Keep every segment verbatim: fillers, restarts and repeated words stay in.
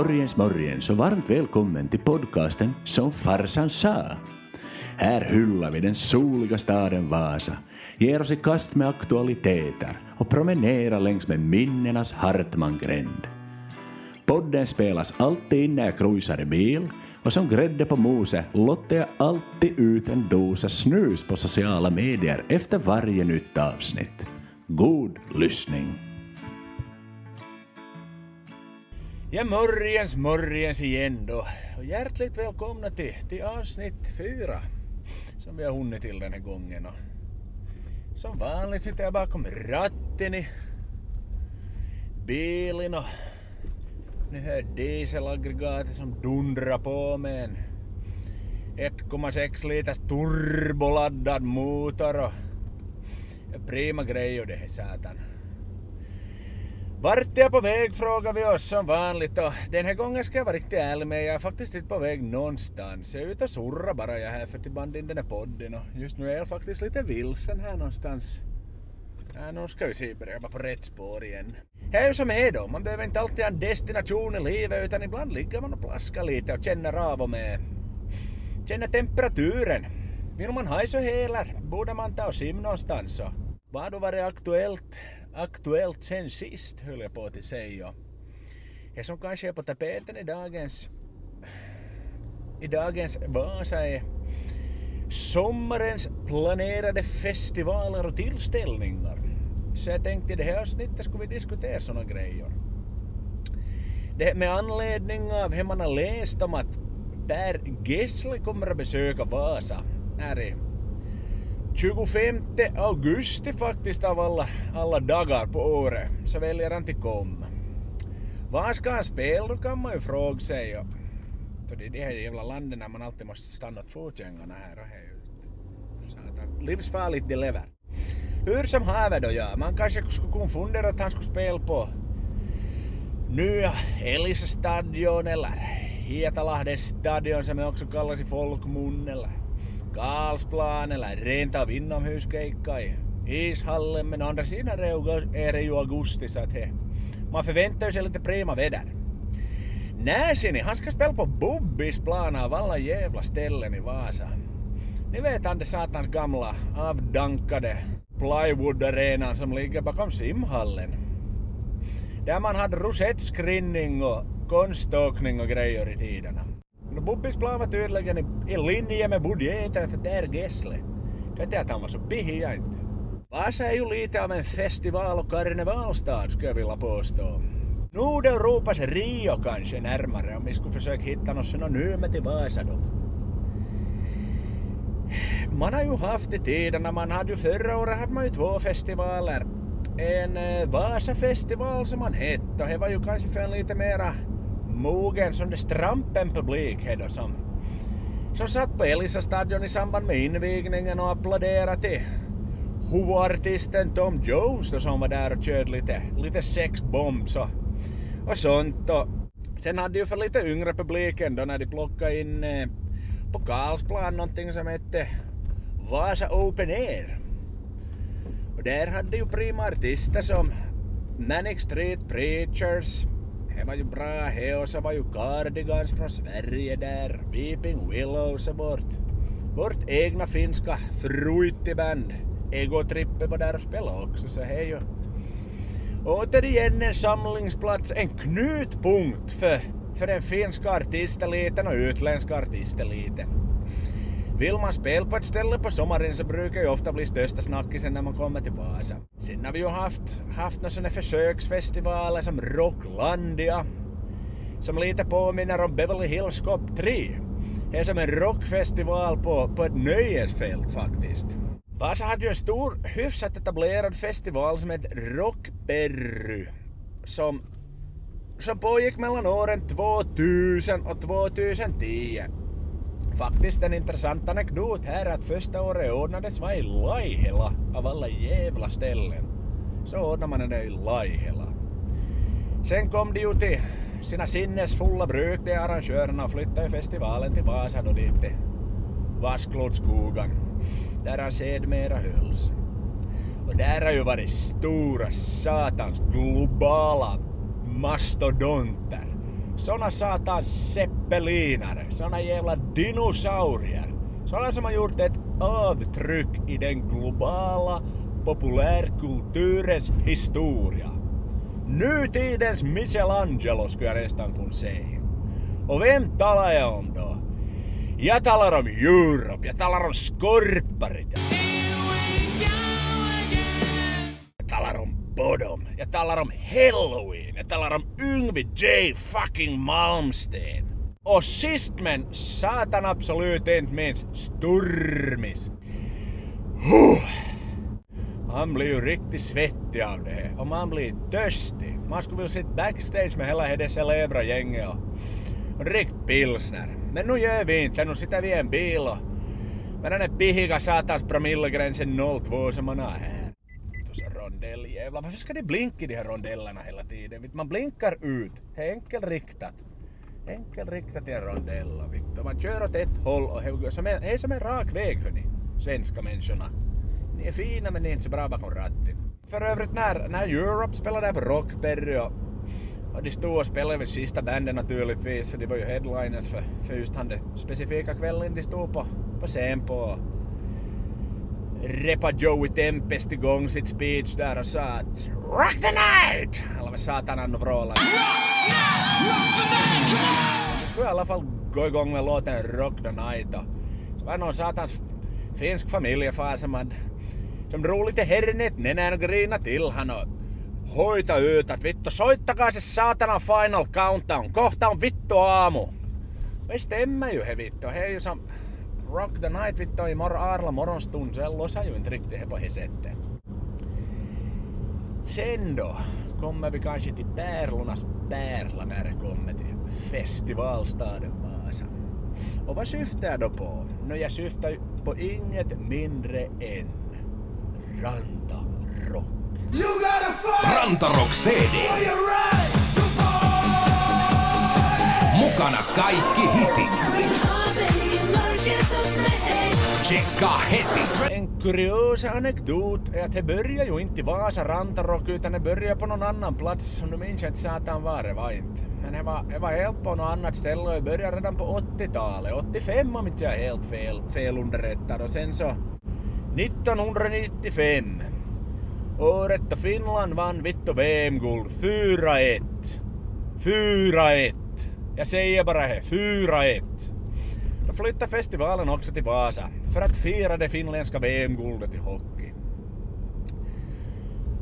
Morgens, morgens och varmt välkommen till podcasten Som farsan sa. Här hyllar vi den soliga staden Vasa, ger oss i kast med aktualiteter och promenerar längs med minnenas Hartmangränd. Podden spelas alltid innan jag cruisar i bil och som grädde på moset låter jag alltid ut en dosa snus på sociala medier efter varje nytt avsnitt. God lyssning! Ja, morgens, morgens igen då. Och hjärtligt välkomna till, till avsnitt fyra som vi har hunnit till den här gången. Och som vanligt sitter jag bakom ratten i bilen och nu hör dieselaggregatet som dundrar på med en ett komma sex liters turboladdad motor och prima grejer det här satan. Vart är jag på väg frågar vi oss som vanligt och den här gången ska jag vara riktigt ärlig med, jag är faktiskt inte på väg någonstans. Jag är ute och surrar bara jag här för till band in den här podden och just nu är jag faktiskt lite vilsen här någonstans. Ja, nu ska vi se, börja på rätt spår igen. Här är ju som är då, man behöver inte alltid ha en destination i livet utan ibland ligger man och plaskar lite och känner av och med. Känner temperaturen. Vill man ha så heller, borde man ta och sim någonstans. Vad har varit aktuellt? Aktuellt sen sist höll jag på att säga. Det som kanske är på tapeten i dagens i dagens Vasa är sommarens planerade festivaler och tillställningar. Så jag tänkte i det här avsnittet skulle vi diskutera såna grejer. Det med anledning av hur man har läst om att Per Gessle kommer att besöka Vasa här i tjugofemte augusti faktiskt av alla, alla dagar på året så väljer han till komma. Var ska han spela då kan man ju fråga sig. Och, för det är de här jävla landen där man alltid måste stanna åt fotgängarna här och här. Satan, livsfarligt de lever. Hur som haver då ja, man kanske skulle kunna fundera att han skulle spela på nya Elisstadion eller Hietalahdens stadion som jag också kallas i folkmun eller Karlsplan eller rent av inomhuskeikka i ishallen, men andra sidan är det ju augusti så att he, man förväntar sig lite prima väder. Näsini, han ska spela på Bobbisplan av alla jävla ställen i Vasa. Ni vet han det satans gamla avdankade plywood-arenan som ligger bakom simhallen. Där man hade rosettskrinning och konståkning och grejer i tiderna. No Bobbisplan var tydligen i, i linje med budgeten för Per Gessle. Jag vet att han var så pihiga inte. Vasa är ju lite av en festival- och karnevalstad skulle jag vilja påstå. Nordeuropas Rio kanske närmare om vi skulle försöka hitta något synonymet i Vasa då. Man har ju haft i tiderna, man hade ju förra året hade man ju två festivaler. En Vasa-festival som man hette och det var ju kanske för en lite mera mogen som det strampen publik då, som, som satt på Elisa-stadion i samband med invigningen och applåderade till huvudartisten Tom Jones då, som var där och körde lite, lite sexbombs och, och sånt. Och sen hade ju för lite yngre publiken då när de plockade in eh, på Karlsplan någonting som hette Vasa Open Air. Och där hade ju prima artister som Manic Street Preachers. Det var ju bra he och så var ju Cardigans från Sverige där, Weeping Willows och vårt, vårt egna finska fruittiband Egotrippi var där och spelade också, så hej ju återigen en samlingsplats, en knutpunkt för, för den finska artisteliten och utländska artisteliten. Vill man spela på ett ställe på sommaren så brukar ju ofta bli största snackisen när man kommer till Vasa. Sen har vi ju haft, haft några sådana försöksfestivaler som Rocklandia, som lite påminner om Beverly Hills Cop tre. Det är som en rockfestival på, på ett nöjesfält faktiskt. Vasa hade ju en stor, hyfsat etablerad festival som heter Rockberry, som, som pågick mellan åren tvåtusen och tvåtusentio. Faktiskt en intressant anekdot här är att första året ordnades var i Laihela av alla jävla ställen. Så ordnade man det i Laihela. Sen kom de ju till sina sinnesfulla bruk, de arrangörerna flyttade festivalen till Vasa då dit till Vasklodskogan, där han sedmera hölls. Och där har ju varit stora satans globala mastodonter såna satans zeppelinare, såna jävla dinosaurier. Sådana som har gjort ett avtryck i den globala populärkulturens historia. Nutidens Michelangelo skulle jag nästan kunna säga. Och vem talar jag om då? Jag talar om Europe, jag talar om Scorpions. Jag talar om Bodom, jag talar om Halloween, jag talar om Yngvi J. fucking Malmsteen. Och sist men satan absolut inte minst Sturmis. Huh. Man blir ju riktigt svettig av det här. Och man blir törstig. Man skulle vilja sitta backstage med hela det celebra gänget och, och riktigt pilsner. Men nu gör vi inte. Nu sitter vi i en bil och med den här pihiga satans promillegränsen noll komma två som man har här. Tuossa rondelljävla. Varför ska det blinka i de här rondellerna hela tiden? Man blinkar ut. Det är enkelriktat. Enkelriktat i en rondella. Man kör åt ett håll och det är som en rak väg, hörni. Svenska människorna. Ni är fina men ni är inte så bra bakom ratten. För övrigt när, när Europe spelade där på Rockberry och, och de stod och spelade vid sista banden naturligtvis, för det var ju headliners för, för just han den specifika kvällen de stod på, på scen på och repa Joey Tempest igång sitt speech där och sa att Rock the night! Alla med satanan och vrålan. Det skulle i alla fall gå igång med låten Rock the night och så var någon satans finsk familjefar som hade som drog lite hernet nenän och grinade till han och hoita ut att vittu soittakaa se saatana final countdown, kohta on vittu aamu. Det stämmer ju he vittu, he är ju som Rock the night vittu i mor- arla morgonstund, sen losar ju inte riktigt he på he sättet. Sen då kommer vi kanske till pärlornas pärla när det kommer till festivalstaden Vasa. Och vad syftar jag då på? No, jag syftar på inget mindre än Rantarock. Rantarock C D. Mukana kaikki hitit. Checka heti. En kuriös anekdot är att det börjar ju inte Vasa Rantarock utan det börjar på någon annan plats som du minns inte satan var det var inte. Men det var, var helt på något annat ställe och jag började redan på åttiotalet. åttiofem om inte jag är helt fel, felunderrättad. Och sen så nittonhundranittiofem. Året då Finland vann vittu V M-guld fyra ett. fyra ett. Jag säger bara här, fyra ett. Då flyttade festivalen också till Vasa för att fira det finländska V M-guldet i hockey.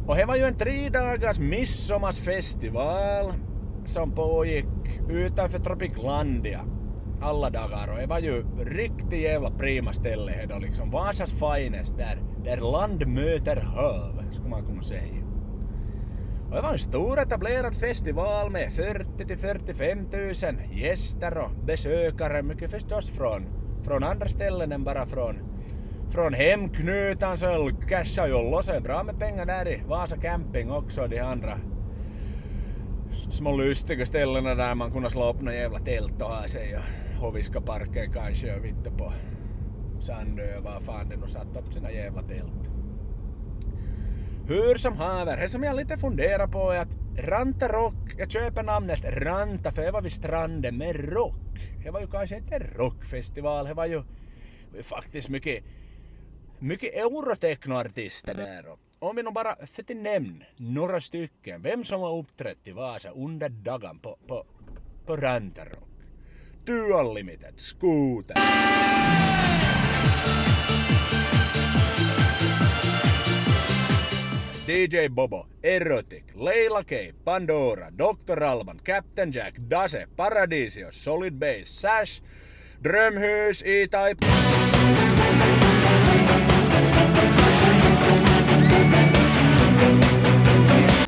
Och det var ju en tre dagars midsommarsfestival som pågick utanför Tropiclandia alla dagar och det var ju riktigt jävla prima ställe här då liksom Vasas finest där, där land möter hav skulle man kunna säga. Och det var en stor etablerad festival med fyrtio till fyrtiofem tusen gäster och besökare, mycket förstås från, från andra ställen än bara från, från hemknutan så cashade ju losen bra med pengar där i Vasa camping också de andra små lustiga ställena där man kunde slå upp någon jävla tält och ha sig och hoviska parken kanske och vittu på Sandö och vad fan det nu satt upp sina jävla tält. Hur som haver, det som jag lite funderar på är att Rantarock, jag köper namnet Ranta för jag var vid stranden med rock. Det var ju kanske inte en rockfestival, det var ju faktiskt mycket, mycket eurotechnoartister där. Om vi nu bara för nämn några stycken, vem som har uppträtt i Vasa under dagen på, på, på Rantarock. The Allimitats, Scooter. D J Bobo, Erotic, Leila K, Pandora, doktor Alban, Captain Jack, Dase, Paradiso, Solid Base, Sash, Drömhus, E-Type.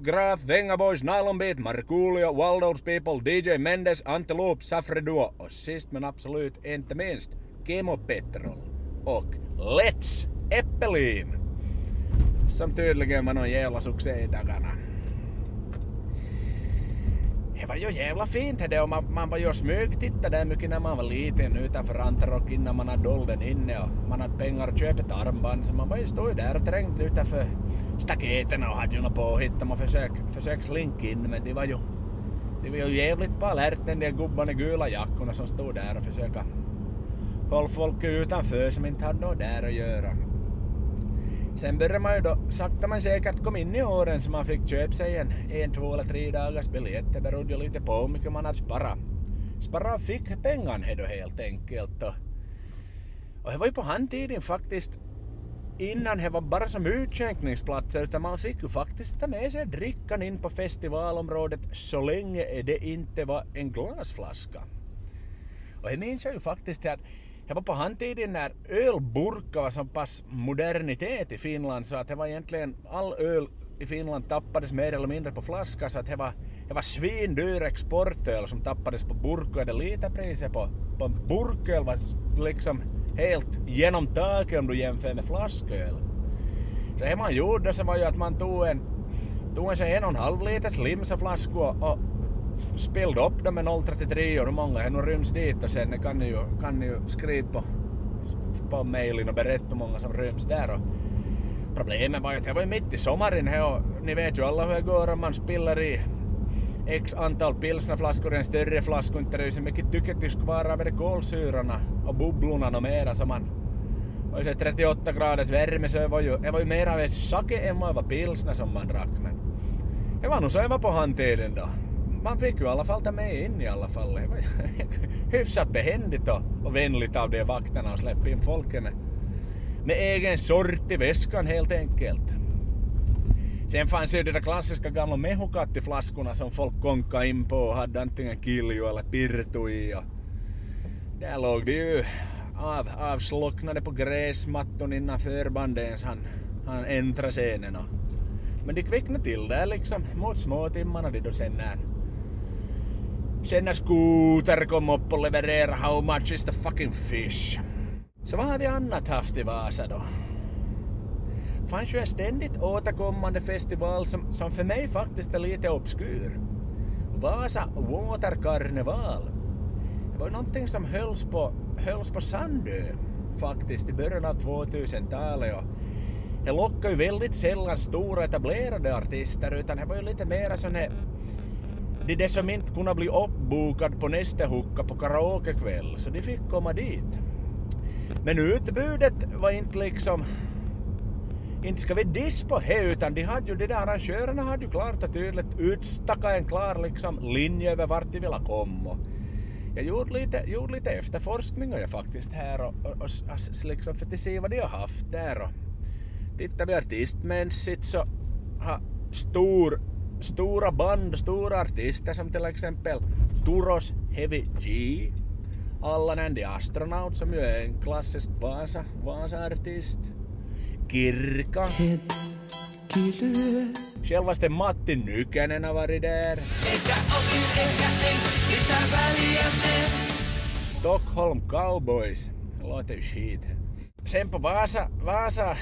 Graf, Vengaboys, Nylonbeat, Marcoolio, Waldorf's People, D J Mendes, Antelope, Safre Duo och sist men absolut inte minst Kemo Petrol och Let's Eppelin som tydligen var någon jävla succé i dagarna. Det var ju jävla fint det och man, man var ju smygtittade där mycket när man var liten utanför Rantarock innan man hade dolden inne och man hade pengar och köpt ett armband så man var ju stod där och trängt utanför staketerna och hade ju något påhitt och man försökte försök slinka in men det var ju det var ju jävligt balhärt den där gubban i gula jackorna som stod där och försöka hålla folk utanför som inte hade något där att göra. Sen började man ju då sakta man säkert kom in i åren så man fick köpa sig en, en, två eller tre dagars biljett. Det berodde lite på hur mycket man hade sparat. Spara fick pengarna då helt enkelt. Och det var ju på handtiden faktiskt innan det var bara som utkänkningsplatser utan man fick ju faktiskt ta med sig drickan in på festivalområdet så länge det inte var en glasflaska. Och jag minns ju faktiskt att det var på handtiden när ölburkar var så pass modernitet i Finland så att det var egentligen all öl i Finland tappades mer eller mindre på flaska så att det var, det var svindyr exportöl som tappades på burkor. Det lite priset på, på burköl var liksom helt genom taket om du jämför med flasköl. Så det man gjorde så var ju att man tog en, tog en, så en och en halv liters limsaflaskor och spillde upp dem med noll komma trettiotre och hur många det nu ryms dit och sen kan ni ju, kan ni ju skriva på, på mejlen och berätta hur många som ryms där. Och problemet var ju att det var mitt i sommaren här och ni vet ju alla hur det går om man spiller i x antal pilsnerflaskor i en större flaska inte det är ju så mycket tyketysk vara över kolsyrorna och bubblorna och mera så man och se trettioåtta graders värme så det var ju, det var ju mera av ett sake än vad pilsner som man drack men det var nog så det var på handtiden då. Man fick ju i alla fall ta med in i alla fall. Det var hyfsat behändigt och vänligt av de vakterna och släppte in folken med egen sort i väskan helt enkelt. Sen fanns ju de där klassiska gamla mehukattiflaskorna som folk konkade in på och hade antingen kilju eller pirtu i. Och där låg det ju av, avslocknade på gräsmattan innan förbandens han, han äntrade scenen. Och, men de kvicknade till där liksom mot småtimmarna de då sen när sen när Scooter kom upp och levererade How much is the fucking fish? Så vad har vi annat haft i Vasa då? Fanns ju en ständigt återkommande festival som, som för mig faktiskt är lite obskyr. Vasa Waterkarneval. Det var någonting som hölls på, hölls på Sandö faktiskt i början av tvåtusentalet. Det lockade ju väldigt sällan stora etablerade artister utan det var ju lite mer sån här det är det som inte kunde bli uppbokad på nästa hucka på karaokekväll så de fick komma dit. Men utbudet var inte liksom inte ska vi diss på här utan de hade ju de där arrangörerna hade ju klart och tydligt utstaka en klar liksom linje över vart de ville komma. Jag gjorde lite, gjorde lite efterforskningar jag faktiskt här och, och, och liksom för att se vad de har haft där och tittar vi artistmässigt så har stor, stora band, stora artister som till exempel Turos Heavy G, Allan and the Astronaut som ju är en klassisk Vasa, Vasa-artist, Kirka, självaste Matti Nykänen har varit där, Stockholm Cowboys, låter ju skit. Sen på Vasa, Vasa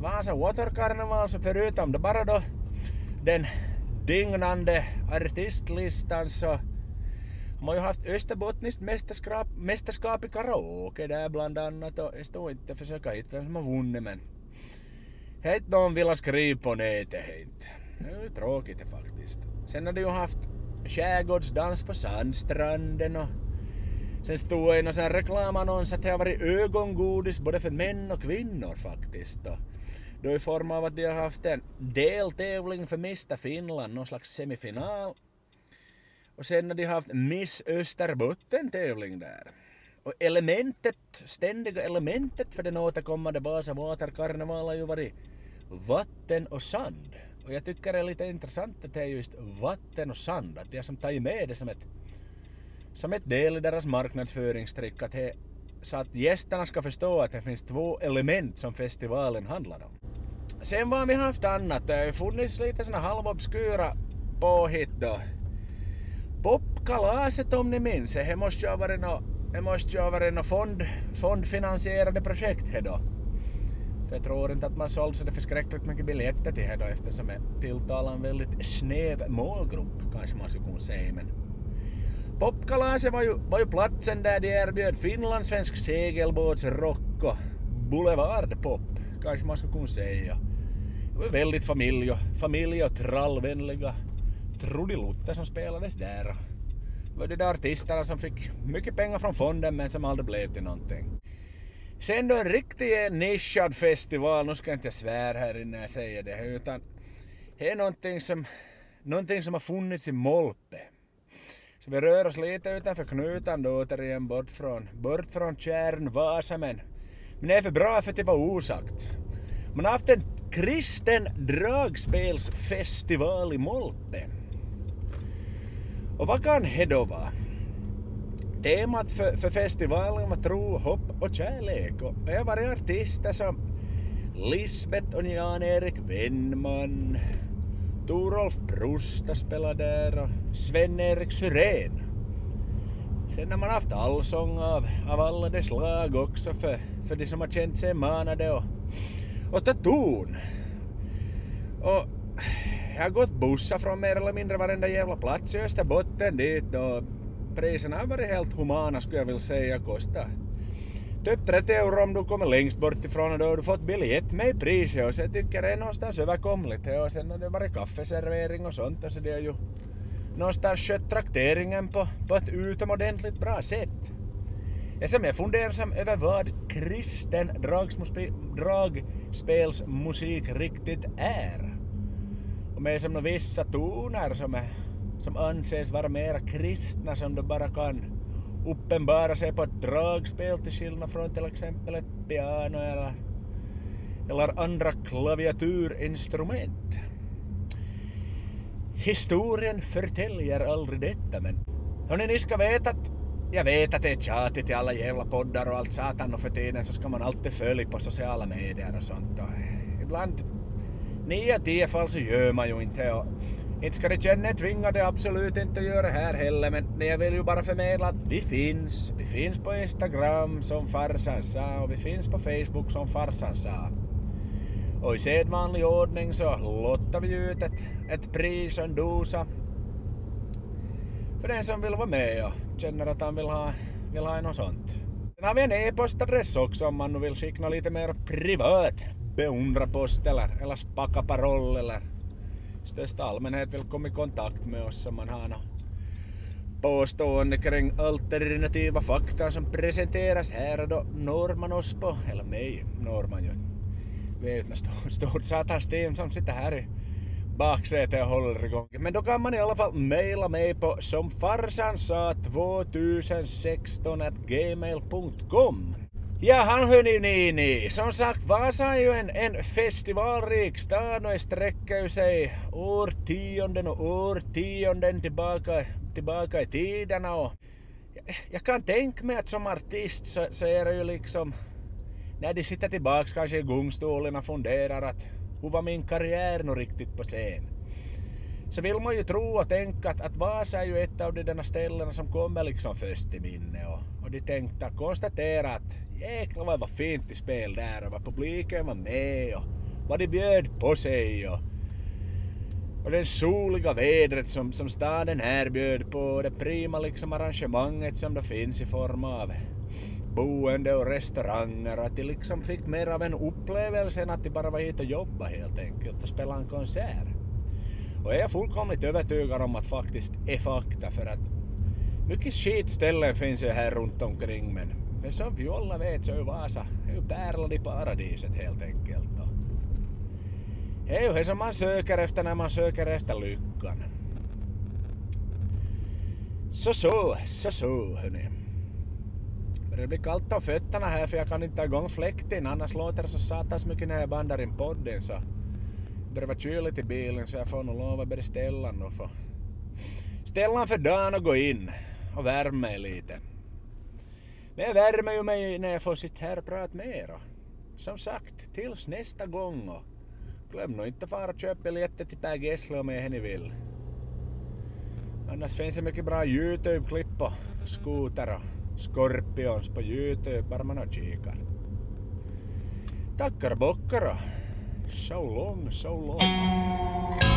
Vasa Waterkarneval så förutom det bara då den dignande artistlistan så man har ju haft österbottniskt mästerskap, mästerskap i karaoke där bland annat och jag står inte och försöker hitta vem som har vunnit men helt någon vill skriva på nätet helt. Det är ju tråkigt det faktiskt. Sen har du ju haft skärgårdsdans på sandstranden och sen stod en och sen reklamannons att det har varit ögongodis både för män och kvinnor faktiskt. Då i form av att de har haft en deltävling för Mista Finland, någon slags semifinal. Och sen har de haft Miss Österbotten-tävling där. Och elementet, ständiga elementet för den återkommande Vasa Waterkarneval har ju varit vatten och sand. Och jag tycker det är lite intressant att det är just vatten och sand, att de som tar med det som ett som ett del i deras marknadsföringstrick att he, så att gästerna ska förstå att det finns två element som festivalen handlar om. Sen var vi haft annat, det har ju funnits lite såna halvobskyra påhitt då. Popkalaset om ni minns, det måste ju ha varit något, det måste ju ha varit något fond, fondfinansierade projekt här då. För jag tror inte att man sålde så det förskräckligt mycket biljetter till här då eftersom det tilltalar en väldigt snäv målgrupp kanske man skulle kunna säga men popkalaset var ju, var ju platsen där de erbjöd finlandssvensk segelbåtsrock och boulevardpop, kanske man ska kunna säga. Det var väldigt familj och, familj och trallvänliga Trudy Lutte som spelades där. Det var de där artisterna som fick mycket pengar från fonden men som aldrig blev till någonting. Sen då en riktigt nischad festival, nu ska jag inte svära här innan jag säger det här, utan det är någonting som, någonting som har funnits i Molpe. Så vi rör oss lite utanför knutan då, återigen bort från, bort från kärn, Vasa, men, men det är för bra för att det var osagt. Man har haft en kristen dragspelsfestival i Molpe. Och vad kan det då vara? Temat för, för festivalen var tro, hopp och kärlek. Och det har varit artister som Lisbeth och Jan-Erik Wennman, Torolf Brusta spelar där och Sven-Erik Syrén. Sen har man haft allsång av, av alla dess lag också för, för de som har känt sig manade och, och ta ton. Och jag har gått bussar från mer eller mindre varenda jävla plats i Österbotten dit och priserna har varit helt humana skulle jag vilja säga, kostar typ trettio euro om du kommer längst bort ifrån och då har du fått biljett med priset och så tycker jag det är någonstans överkomligt och sen har det varit kaffeservering och sånt och så det är ju någonstans skött trakteringen på, på ett utomordentligt bra sätt. Jag som är fundersam över vad kristen dragspelsmusik riktigt är och med som vissa toner som är som anses vara mera kristna som de bara kan uppenbara sig på ett dragspel till skillnad från till exempel ett piano eller, eller andra klaviaturinstrument. Historien förtäljer aldrig detta, men hörni, ni ska veta att jag vet att det är tjatigt i alla jävla poddar och allt satan och för tiden så ska man alltid följa på sociala medier och sånt och ibland nio tio fall så gör man ju inte och inte ska det känna tvingade absolut inte att göra här heller, men jag vill ju bara förmedla att vi finns. Vi finns på Instagram som farsan sa och vi finns på Facebook som farsan sa. Och i sedvanlig ordning så lottar vi ut ett, ett pris och en dosa för den som vill vara med och känner att han vill ha, vill ha något sånt. Sen har vi en e-postadress också om man nu vill skicka lite mer privat beundrapost eller, eller spakaparoll eller största allmänhet vill komma i kontakt med oss om man har något påstående kring alternativa fakta som presenteras här och då når man oss på, eller mig når man ju. Vi är ett stort, stort satans team som sitter här i baksätet och håller igång. Men då kan man i alla fall mejla mig på somfarsansa tjugohundrasexton at gmail punkt com. Jaha, hörni, ni, ni. Som sagt, Vasa är ju en, en festivalrik stad och sträcker ju sig årtionden och årtionden tillbaka, tillbaka i tiderna. Och jag, jag kan tänka mig att som artist så, så är det ju liksom, när de sitter tillbaka kanske i gungstolen och funderar att hur var min karriär nu riktigt på scen? Så vill man ju tro och tänka att, att Vasa är ju ett av de där ställena som kommer liksom först i minne. Och, och de tänkte konstatera att jäklar vad var fint i spel där och vad publiken var med och vad de bjöd på sig och, och det soliga vädret som, som staden här bjöd på och det prima liksom arrangemanget som det finns i form av boende och restauranger och att de liksom fick mer av en upplevelse än att de bara var hit och jobba helt enkelt och spela en konsert. Och jag är fullkomligt övertygad om att faktiskt är fakta för att mycket skitställen finns ju här runt omkring men men som vi alla vet så är ju Vasa är ju pärlan i paradiset helt enkelt. Det är ju det som man söker efter när man söker efter lyckan. Så så, så så hörni. Men det blir kallt om fötterna här för jag kan inte ta igång fläkten annars låter det så satans mycket när jag bandar in podden så det var kyligt i bilen så jag får nog lov att börja ställa nu för ställa för dagen och gå in och värma mig lite. Men jag värmer ju mig när jag får sitt här och prata mer. Och som sagt, tills nästa gång. Och glöm nu inte att fara och köpa biljetter till Per Gessle om jag ni vill. Annars finns det mycket bra YouTube-klipp på Skoter och Scorpions på YouTube, bara man och kikar. Tackar bockar och so long, so long.